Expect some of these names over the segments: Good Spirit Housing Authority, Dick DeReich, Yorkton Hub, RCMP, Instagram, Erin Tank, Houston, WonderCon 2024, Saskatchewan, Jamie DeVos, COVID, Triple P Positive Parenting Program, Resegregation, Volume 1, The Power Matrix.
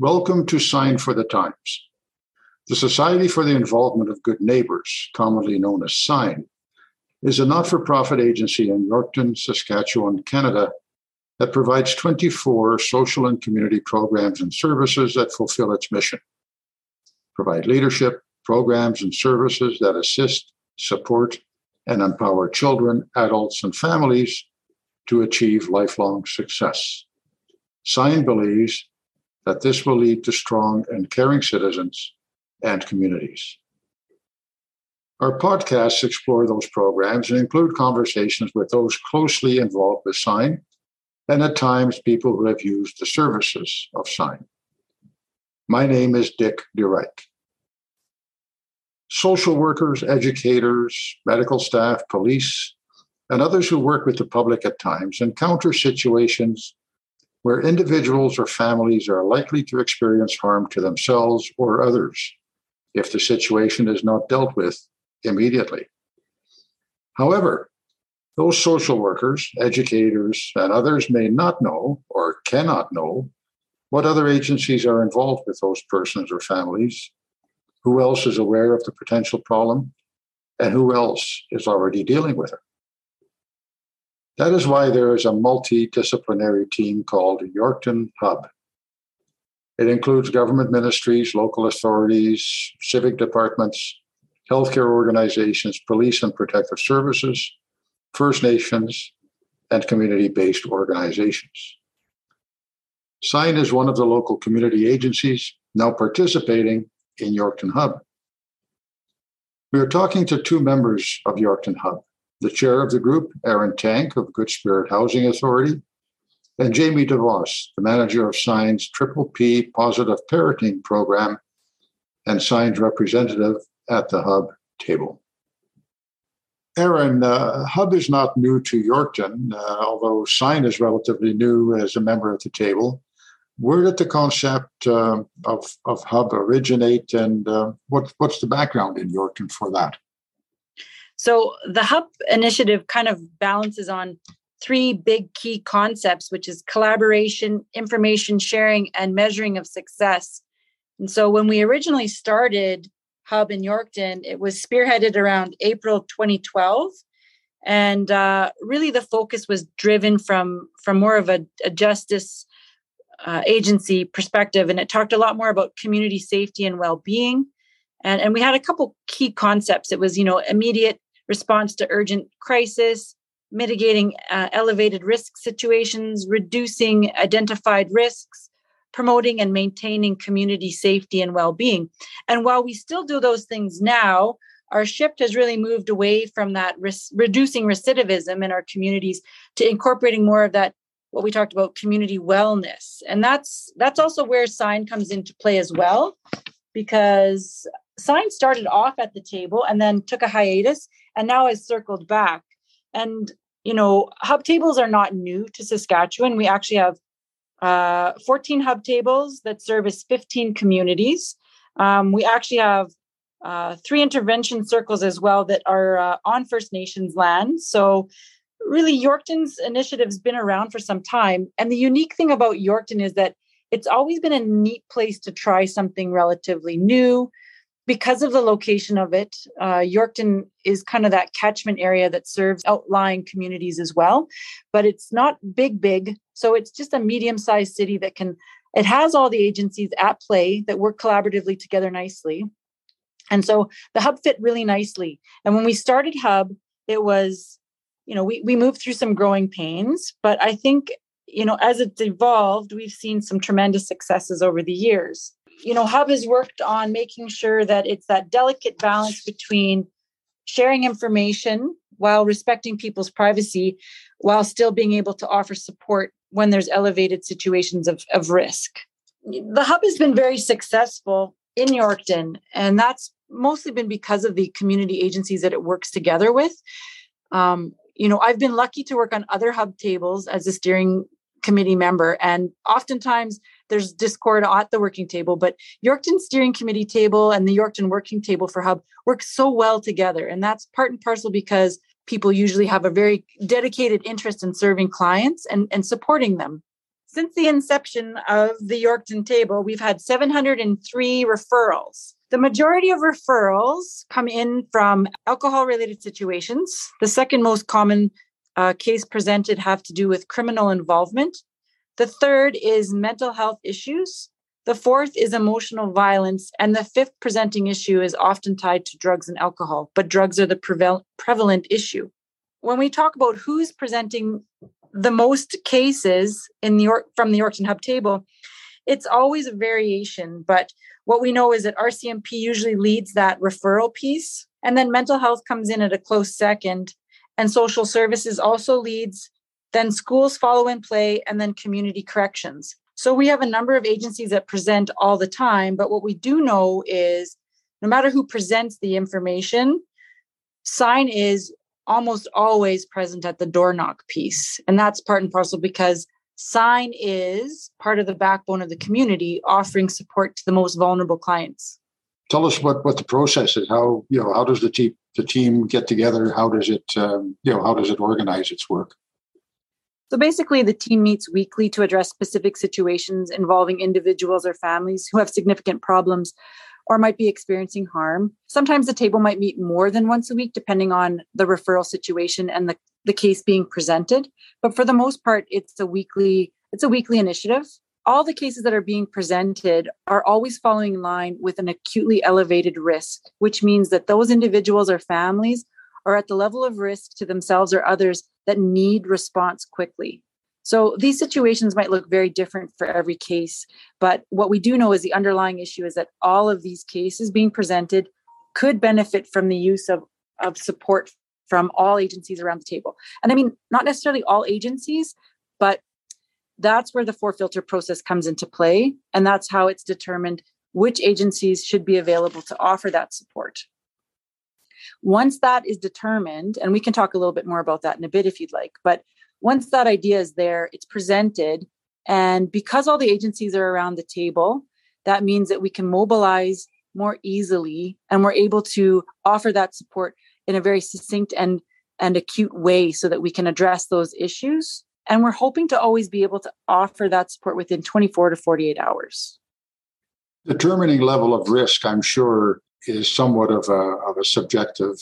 Welcome to Sign for the Times, the Society for the Involvement of Good Neighbors, commonly known as SIGN, is a not-for-profit agency in Yorkton, Saskatchewan, Canada, that provides 24 social and community programs and services that fulfill its mission, provide leadership, programs and services that assist, support, and empower children, adults, and families to achieve lifelong success. SIGN believes that this will lead to strong and caring citizens and communities. Our podcasts explore those programs and include conversations with those closely involved with SIGN and at times people who have used the services of SIGN. My name is Dick DeReich. Social workers, educators, medical staff, police, and others who work with the public at times encounter situations where individuals or families are likely to experience harm to themselves or others if the situation is not dealt with immediately. However, those social workers, educators, and others may not know or cannot know what other agencies are involved with those persons or families, who else is aware of the potential problem, and who else is already dealing with it. That is why there is a multidisciplinary team called Yorkton Hub. It includes government ministries, local authorities, civic departments, healthcare organizations, police and protective services, First Nations, and community-based organizations. SIGN is one of the local community agencies now participating in Yorkton Hub. We are talking to two members of Yorkton Hub, the chair of the group, Erin Tank of Good Spirit Housing Authority, and Jamie DeVos, the manager of SIGN's Triple P Positive Parenting Program and SIGN's representative at the Hub table. Erin, Hub is not new to Yorkton, although SIGN is relatively new as a member of the table. Where did the concept of Hub originate, and what's the background in Yorkton for that? So the Hub initiative kind of balances on three big key concepts, which is collaboration, information sharing, and measuring of success. And so when we originally started Hub in Yorkton, it was spearheaded around April 2012. And really the focus was driven from more of a justice agency perspective. And it talked a lot more about community safety and well-being. And we had a couple key concepts. It was, immediate response to urgent crisis, mitigating elevated risk situations, reducing identified risks, promoting and maintaining community safety and well-being. And while we still do those things now, our shift has really moved away from that reducing recidivism in our communities to incorporating more of that, what we talked about, community wellness. And that's also where SIGN comes into play as well, because SIGN started off at the table and then took a hiatus and now has circled back. And, hub tables are not new to Saskatchewan. We actually have 14 hub tables that service 15 communities. We actually have three intervention circles as well that are on First Nations land. So really, Yorkton's initiative has been around for some time. And the unique thing about Yorkton is that it's always been a neat place to try something relatively new. Because of the location of it, Yorkton is kind of that catchment area that serves outlying communities as well, but it's not big. So it's just a medium-sized city that it has all the agencies at play that work collaboratively together nicely. And so the Hub fit really nicely. And when we started Hub, it was, we moved through some growing pains, but I think, as it's evolved, we've seen some tremendous successes over the years. Hub has worked on making sure that it's that delicate balance between sharing information while respecting people's privacy, while still being able to offer support when there's elevated situations of risk. The Hub has been very successful in Yorkton, and that's mostly been because of the community agencies that it works together with. I've been lucky to work on other Hub tables as a steering committee member, and oftentimes there's discord at the working table, but Yorkton Steering Committee table and the Yorkton Working Table for Hub work so well together. And that's part and parcel because people usually have a very dedicated interest in serving clients and supporting them. Since the inception of the Yorkton table, we've had 703 referrals. The majority of referrals come in from alcohol-related situations. The second most common case presented have to do with criminal involvement. The third is mental health issues. The fourth is emotional violence. And the fifth presenting issue is often tied to drugs and alcohol, but drugs are the prevalent issue. When we talk about who's presenting the most cases from the Yorkton Hub table, it's always a variation, but what we know is that RCMP usually leads that referral piece, and then mental health comes in at a close second, and social services also leads, then schools follow in play, and then community corrections. So we have a number of agencies that present all the time, but what we do know is no matter who presents the information, sign is almost always present at the door knock piece, and that's part and parcel because sign is part of the backbone of the community, offering support to the most vulnerable clients. Tell us what the process is. How does the team get together? How does it how does it organize its work? So basically, the team meets weekly to address specific situations involving individuals or families who have significant problems or might be experiencing harm. Sometimes the table might meet more than once a week, depending on the referral situation and the case being presented. But for the most part, it's a weekly initiative. All the cases that are being presented are always following in line with an acutely elevated risk, which means that those individuals or families are at the level of risk to themselves or others that need response quickly. So these situations might look very different for every case, but what we do know is the underlying issue is that all of these cases being presented could benefit from the use of support from all agencies around the table. And I mean, not necessarily all agencies, but that's where the four-filter process comes into play. And that's how it's determined which agencies should be available to offer that support. Once that is determined, and we can talk a little bit more about that in a bit if you'd like, but once that idea is there, it's presented. And because all the agencies are around the table, that means that we can mobilize more easily and we're able to offer that support in a very succinct and acute way so that we can address those issues. And we're hoping to always be able to offer that support within 24 to 48 hours. Determining level of risk, I'm sure, is somewhat of a subjective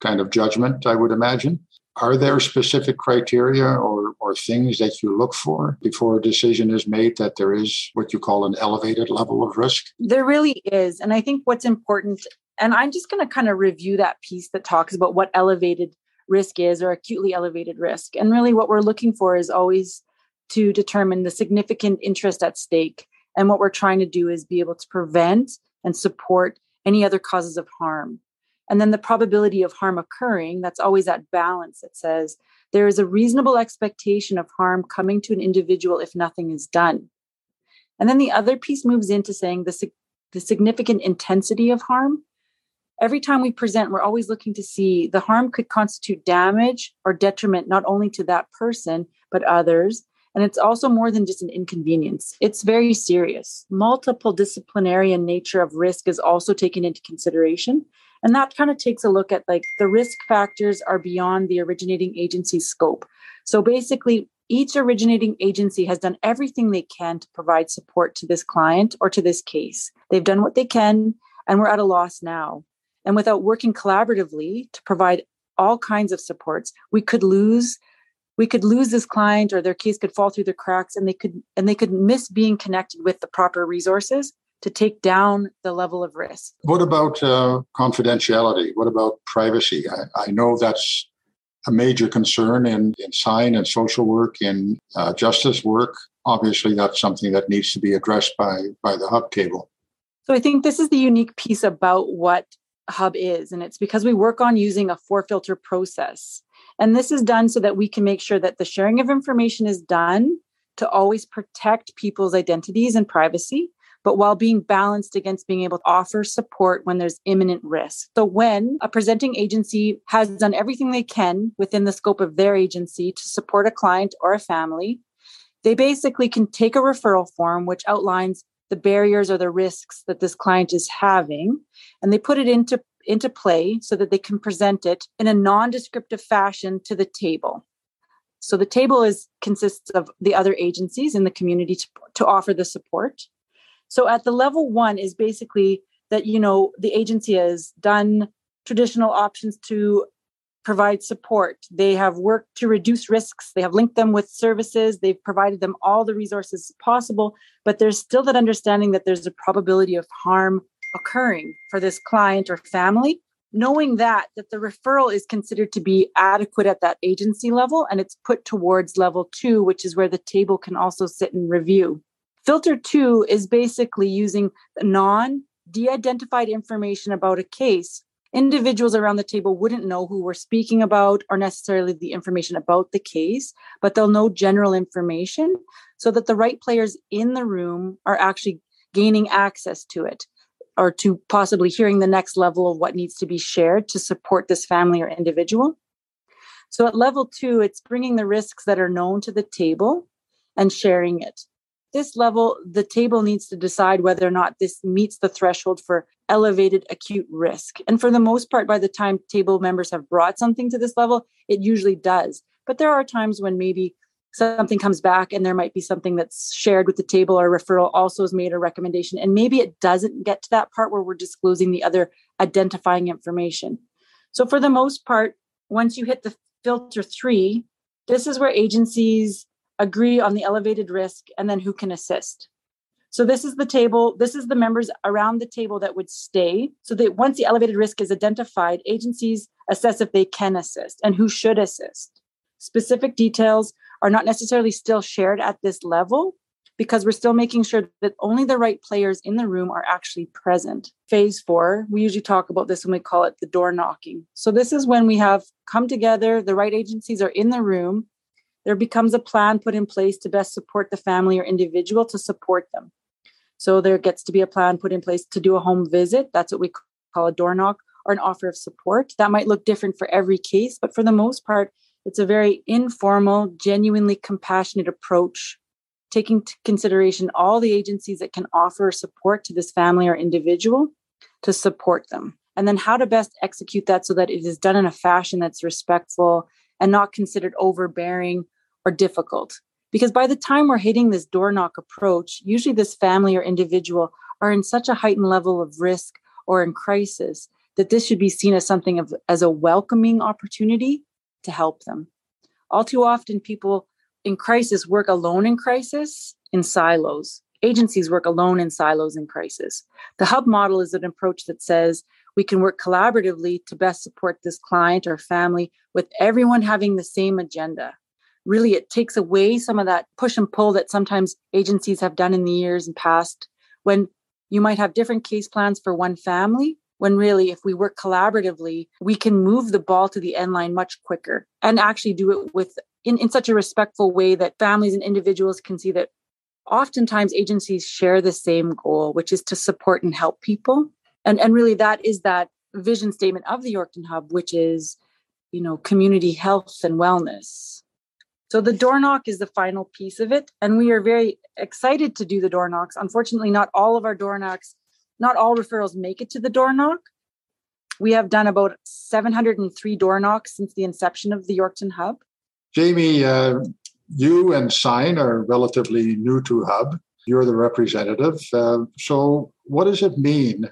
kind of judgment, I would imagine. Are there specific criteria or things that you look for before a decision is made that there is what you call an elevated level of risk? There really is. And I think what's important, and I'm just going to kind of review that piece that talks about what elevated risk is or acutely elevated risk. And really what we're looking for is always to determine the significant interest at stake. And what we're trying to do is be able to prevent and support any other causes of harm. And then the probability of harm occurring, that's always that balance that says there is a reasonable expectation of harm coming to an individual if nothing is done. And then the other piece moves into saying the significant intensity of harm. Every time we present, we're always looking to see the harm could constitute damage or detriment, not only to that person, but others. And it's also more than just an inconvenience. It's very serious. Multiple disciplinarian nature of risk is also taken into consideration. And that kind of takes a look at like the risk factors are beyond the originating agency's scope. So basically, each originating agency has done everything they can to provide support to this client or to this case. They've done what they can, and we're at a loss now. And without working collaboratively to provide all kinds of supports, we could lose this client, or their case could fall through the cracks, and they could miss being connected with the proper resources to take down the level of risk. What about confidentiality? What about privacy? I know that's a major concern in sign and social work, in justice work. Obviously, that's something that needs to be addressed by the Hub table. So I think this is the unique piece about what Hub is, and it's because we work on using a four-filter process. And this is done so that we can make sure that the sharing of information is done to always protect people's identities and privacy, but while being balanced against being able to offer support when there's imminent risk. So when a presenting agency has done everything they can within the scope of their agency to support a client or a family, they basically can take a referral form which outlines the barriers or the risks that this client is having, and they put it into play so that they can present it in a non-descriptive fashion to the table. So the table consists of the other agencies in the community to offer the support. So at the level one is basically that, you know, the agency has done traditional options to provide support. They have worked to reduce risks. They have linked them with services. They've provided them all the resources possible, but there's still that understanding that there's a probability of harm occurring for this client or family. Knowing that the referral is considered to be adequate at that agency level, and it's put towards level two, which is where the table can also sit and review. Filter two is basically using non-de-identified information about a case. Individuals around the table wouldn't know who we're speaking about or necessarily the information about the case, but they'll know general information so that the right players in the room are actually gaining access to it, or to possibly hearing the next level of what needs to be shared to support this family or individual. So at level two, it's bringing the risks that are known to the table and sharing it. This level, the table needs to decide whether or not this meets the threshold for elevated acute risk. And for the most part, by the time table members have brought something to this level, it usually does. But there are times when maybe something comes back and there might be something that's shared with the table, or referral also is made a recommendation. And maybe it doesn't get to that part where we're disclosing the other identifying information. So for the most part, once you hit the filter three, this is where agencies agree on the elevated risk and then who can assist. So this is the table. This is the members around the table that would stay. So that once the elevated risk is identified, agencies assess if they can assist and who should assist. Specific details are not necessarily still shared at this level because we're still making sure that only the right players in the room are actually present. Phase four, we usually talk about this when we call it the door knocking. So this is when we have come together, the right agencies are in the room. There becomes a plan put in place to best support the family or individual to support them. So there gets to be a plan put in place to do a home visit. That's what we call a door knock, or an offer of support. That might look different for every case, but for the most part, it's a very informal, genuinely compassionate approach, taking into consideration all the agencies that can offer support to this family or individual to support them. And then how to best execute that so that it is done in a fashion that's respectful and not considered overbearing or difficult. Because by the time we're hitting this door knock approach, usually this family or individual are in such a heightened level of risk or in crisis that this should be seen as something of, as a welcoming opportunity to help them. All too often, people in crisis work alone in crisis in silos. Agencies work alone in silos in crisis. The hub model is an approach that says we can work collaboratively to best support this client or family with everyone having the same agenda. Really, it takes away some of that push and pull that sometimes agencies have done in the years and past when you might have different case plans for one family, when really, if we work collaboratively, we can move the ball to the end line much quicker and actually do it with in such a respectful way that families and individuals can see that oftentimes agencies share the same goal, which is to support and help people. And really, that is that vision statement of the Yorkton Hub, which is, you know, community health and wellness. So the door knock is the final piece of it. And we are very excited to do the door knocks. Unfortunately, not all of our door knocks, not all referrals make it to the door knock. We have done about 703 door knocks since the inception of the Yorkton Hub. Jamie, you and Sign are relatively new to Hub. You're the representative. So what does it mean,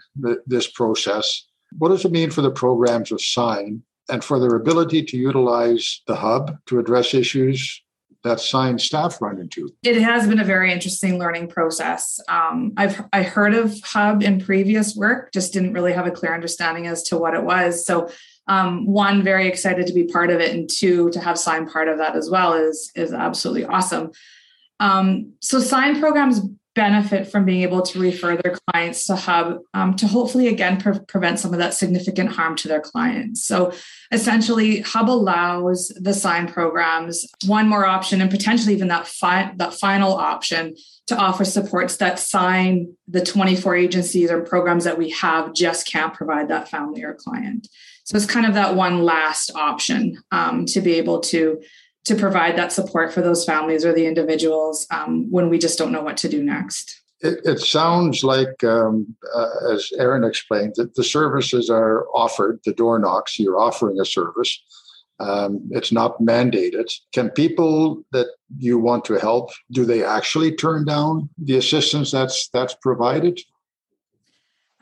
this process? What does it mean for the programs of Sign and for their ability to utilize the Hub to address issues that Sign staff run into? It has been a very interesting learning process. I heard of Hub in previous work, just didn't really have a clear understanding as to what it was. So one, very excited to be part of it, and two, to have Sign part of that as well is absolutely awesome. So Sign programs benefit from being able to refer their clients to Hub to hopefully, again, prevent some of that significant harm to their clients. So essentially, Hub allows the Sign programs one more option, and potentially even that final option, to offer supports that Sign, the 24 agencies or programs that we have, just can't provide that family or client. So it's kind of that one last option to be able to provide that support for those families or the individuals when we just don't know what to do next. It sounds like, as Erin explained, that the services are offered, the door knocks, you're offering a service, It's not mandated. Can people that you want to help, do they actually turn down the assistance that's provided?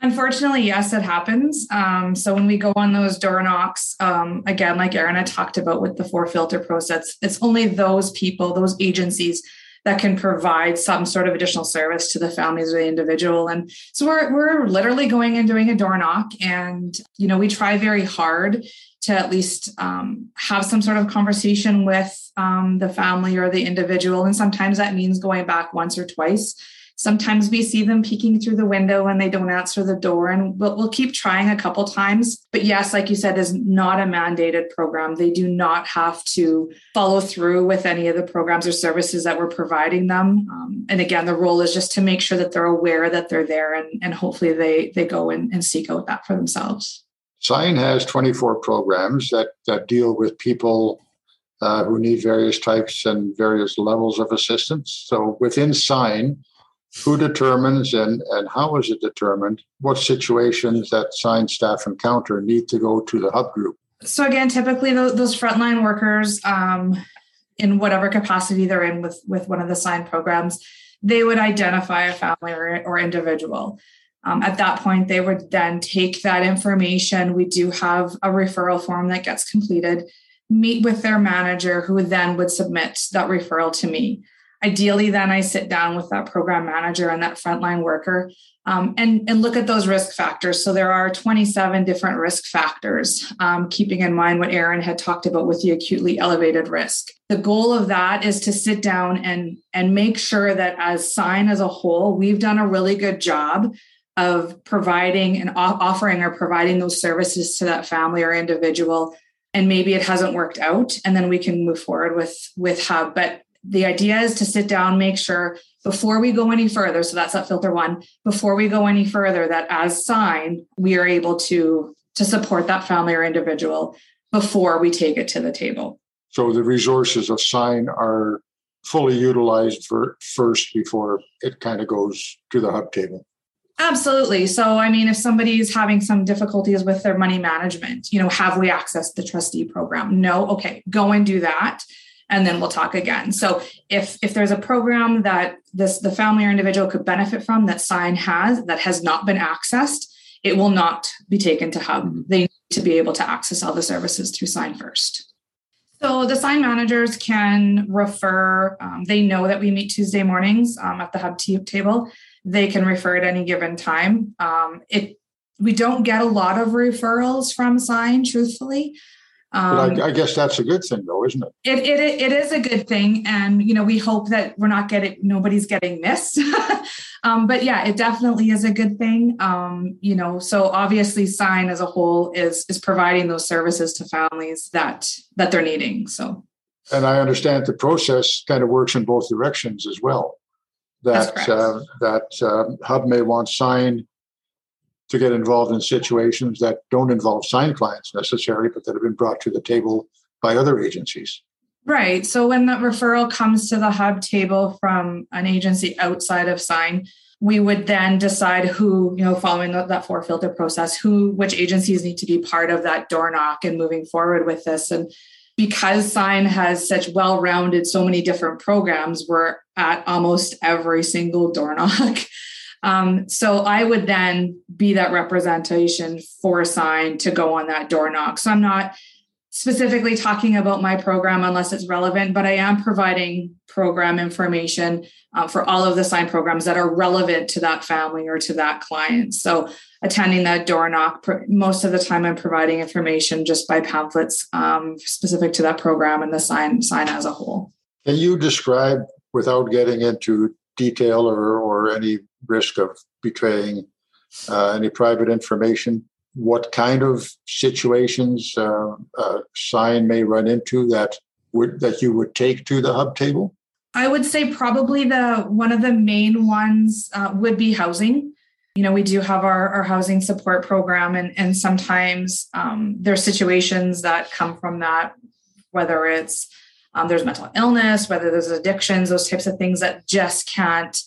Unfortunately, yes, it happens. So when we go on those door knocks, again, like Erin I talked about with the four filter process, it's only those people, those agencies that can provide some sort of additional service to the families or the individual. And so we're literally going and doing a door knock. And, you know, we try very hard to at least have some sort of conversation with the family or the individual. And sometimes that means going back once or twice. Sometimes we see them peeking through the window and they don't answer the door, and we'll keep trying a couple times. But yes, like you said, is not a mandated program. They do not have to follow through with any of the programs or services that we're providing them. And again, the role is just to make sure that they're aware that they're there, and hopefully they go and seek out that for themselves. SIGN has 24 programs that deal with people who need various types and various levels of assistance. So within SIGN, who determines and how is it determined what situations that SIGN staff encounter need to go to the hub group? So again, typically those frontline workers, in whatever capacity they're in with one of the SIGN programs, they would identify a family or individual. At that point, they would then take that information. We do have a referral form that gets completed, meet with their manager, who then would submit that referral to me. Ideally, then I sit down with that program manager and that frontline worker and look at those risk factors. So there are 27 different risk factors, keeping in mind what Erin had talked about with the acutely elevated risk. The goal of that is to sit down and make sure that as SIGN as a whole, we've done a really good job of providing and offering or providing those services to that family or individual. And maybe it hasn't worked out, and then we can move forward with Hub. But the idea is to sit down, make sure before we go any further, so that's at filter one, before we go any further, that as SIGN, we are able to support that family or individual before we take it to the table. So the resources of SIGN are fully utilized first before it kind of goes to the hub table. Absolutely. So, I mean, if somebody is having some difficulties with their money management, you know, have we accessed the trustee program? No. Okay, go and do that, and then we'll talk again. So if there's a program that the family or individual could benefit from that SIGN has, that has not been accessed, it will not be taken to Hub. They need to be able to access all the services through SIGN first. So the SIGN managers can refer, they know that we meet Tuesday mornings at the Hub table. They can refer at any given time. We don't get a lot of referrals from SIGN, truthfully. But I guess that's a good thing, though, isn't it? It is a good thing, and you know we hope that we're not getting nobody's getting missed. But yeah, it definitely is a good thing. You know, so obviously, SIGN as a whole is providing those services to families that they're needing. So, and I understand the process kind of works in both directions as well. That Hub may want SIGN to get involved in situations that don't involve SIGN clients necessarily, but that have been brought to the table by other agencies. Right. So when that referral comes to the Hub table from an agency outside of SIGN, we would then decide who, you know, following that four filter process, which agencies need to be part of that door knock and moving forward with this. And because SIGN has such well-rounded, so many different programs, we're at almost every single door knock. So I would then be that representation for SIGN to go on that door knock. So I'm not specifically talking about my program unless it's relevant, but I am providing program information for all of the SIGN programs that are relevant to that family or to that client. So attending that door knock, most of the time I'm providing information just by pamphlets specific to that program and the SIGN as a whole. Can you describe, without getting into detail or any risk of betraying any private information, what kind of situations SIGN may run into that you would take to the Hub table? I would say probably one of the main ones would be housing. You know, we do have our housing support program, and sometimes there's situations that come from that, whether it's there's mental illness, whether there's addictions, those types of things that just can't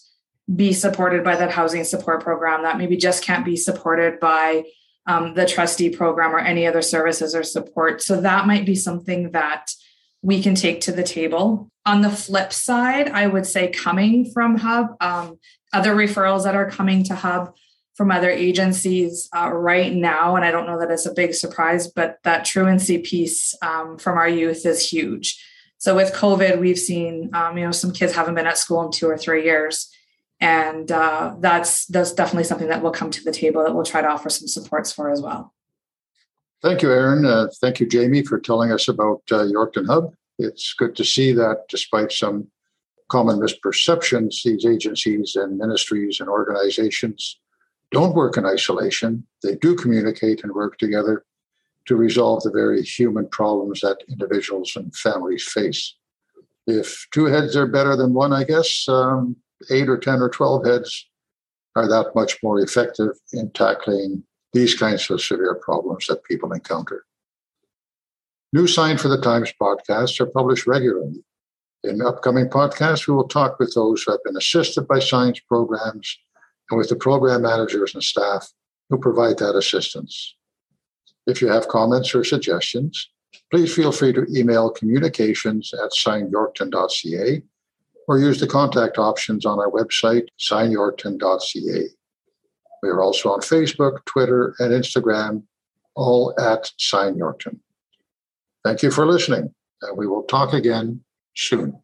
be supported by that housing support program, that maybe just can't be supported by the trustee program or any other services or support. So that might be something that we can take to the table. On the flip side, I would say coming from Hub, other referrals that are coming to Hub from other agencies right now, and I don't know that it's a big surprise, but that truancy piece from our youth is huge. So with COVID, we've seen some kids haven't been at school in 2 or 3 years, and that's definitely something that will come to the table that we'll try to offer some supports for as well. Thank you, Erin. Thank you, Jamie, for telling us about Yorkton Hub. It's good to see that despite some common misperceptions, these agencies and ministries and organizations don't work in isolation. They do communicate and work together to resolve the very human problems that individuals and families face. If 2 heads are better than 1, I guess, 8 or 10 or 12 heads are that much more effective in tackling these kinds of severe problems that people encounter. New Sign for the Times podcasts are published regularly. In upcoming podcasts, we will talk with those who have been assisted by science programs and with the program managers and staff who provide that assistance. If you have comments or suggestions, please feel free to email communications@signyorkton.ca or use the contact options on our website, signyorkton.ca. We are also on Facebook, Twitter, and Instagram, all @signyorkton. Thank you for listening, and we will talk again soon.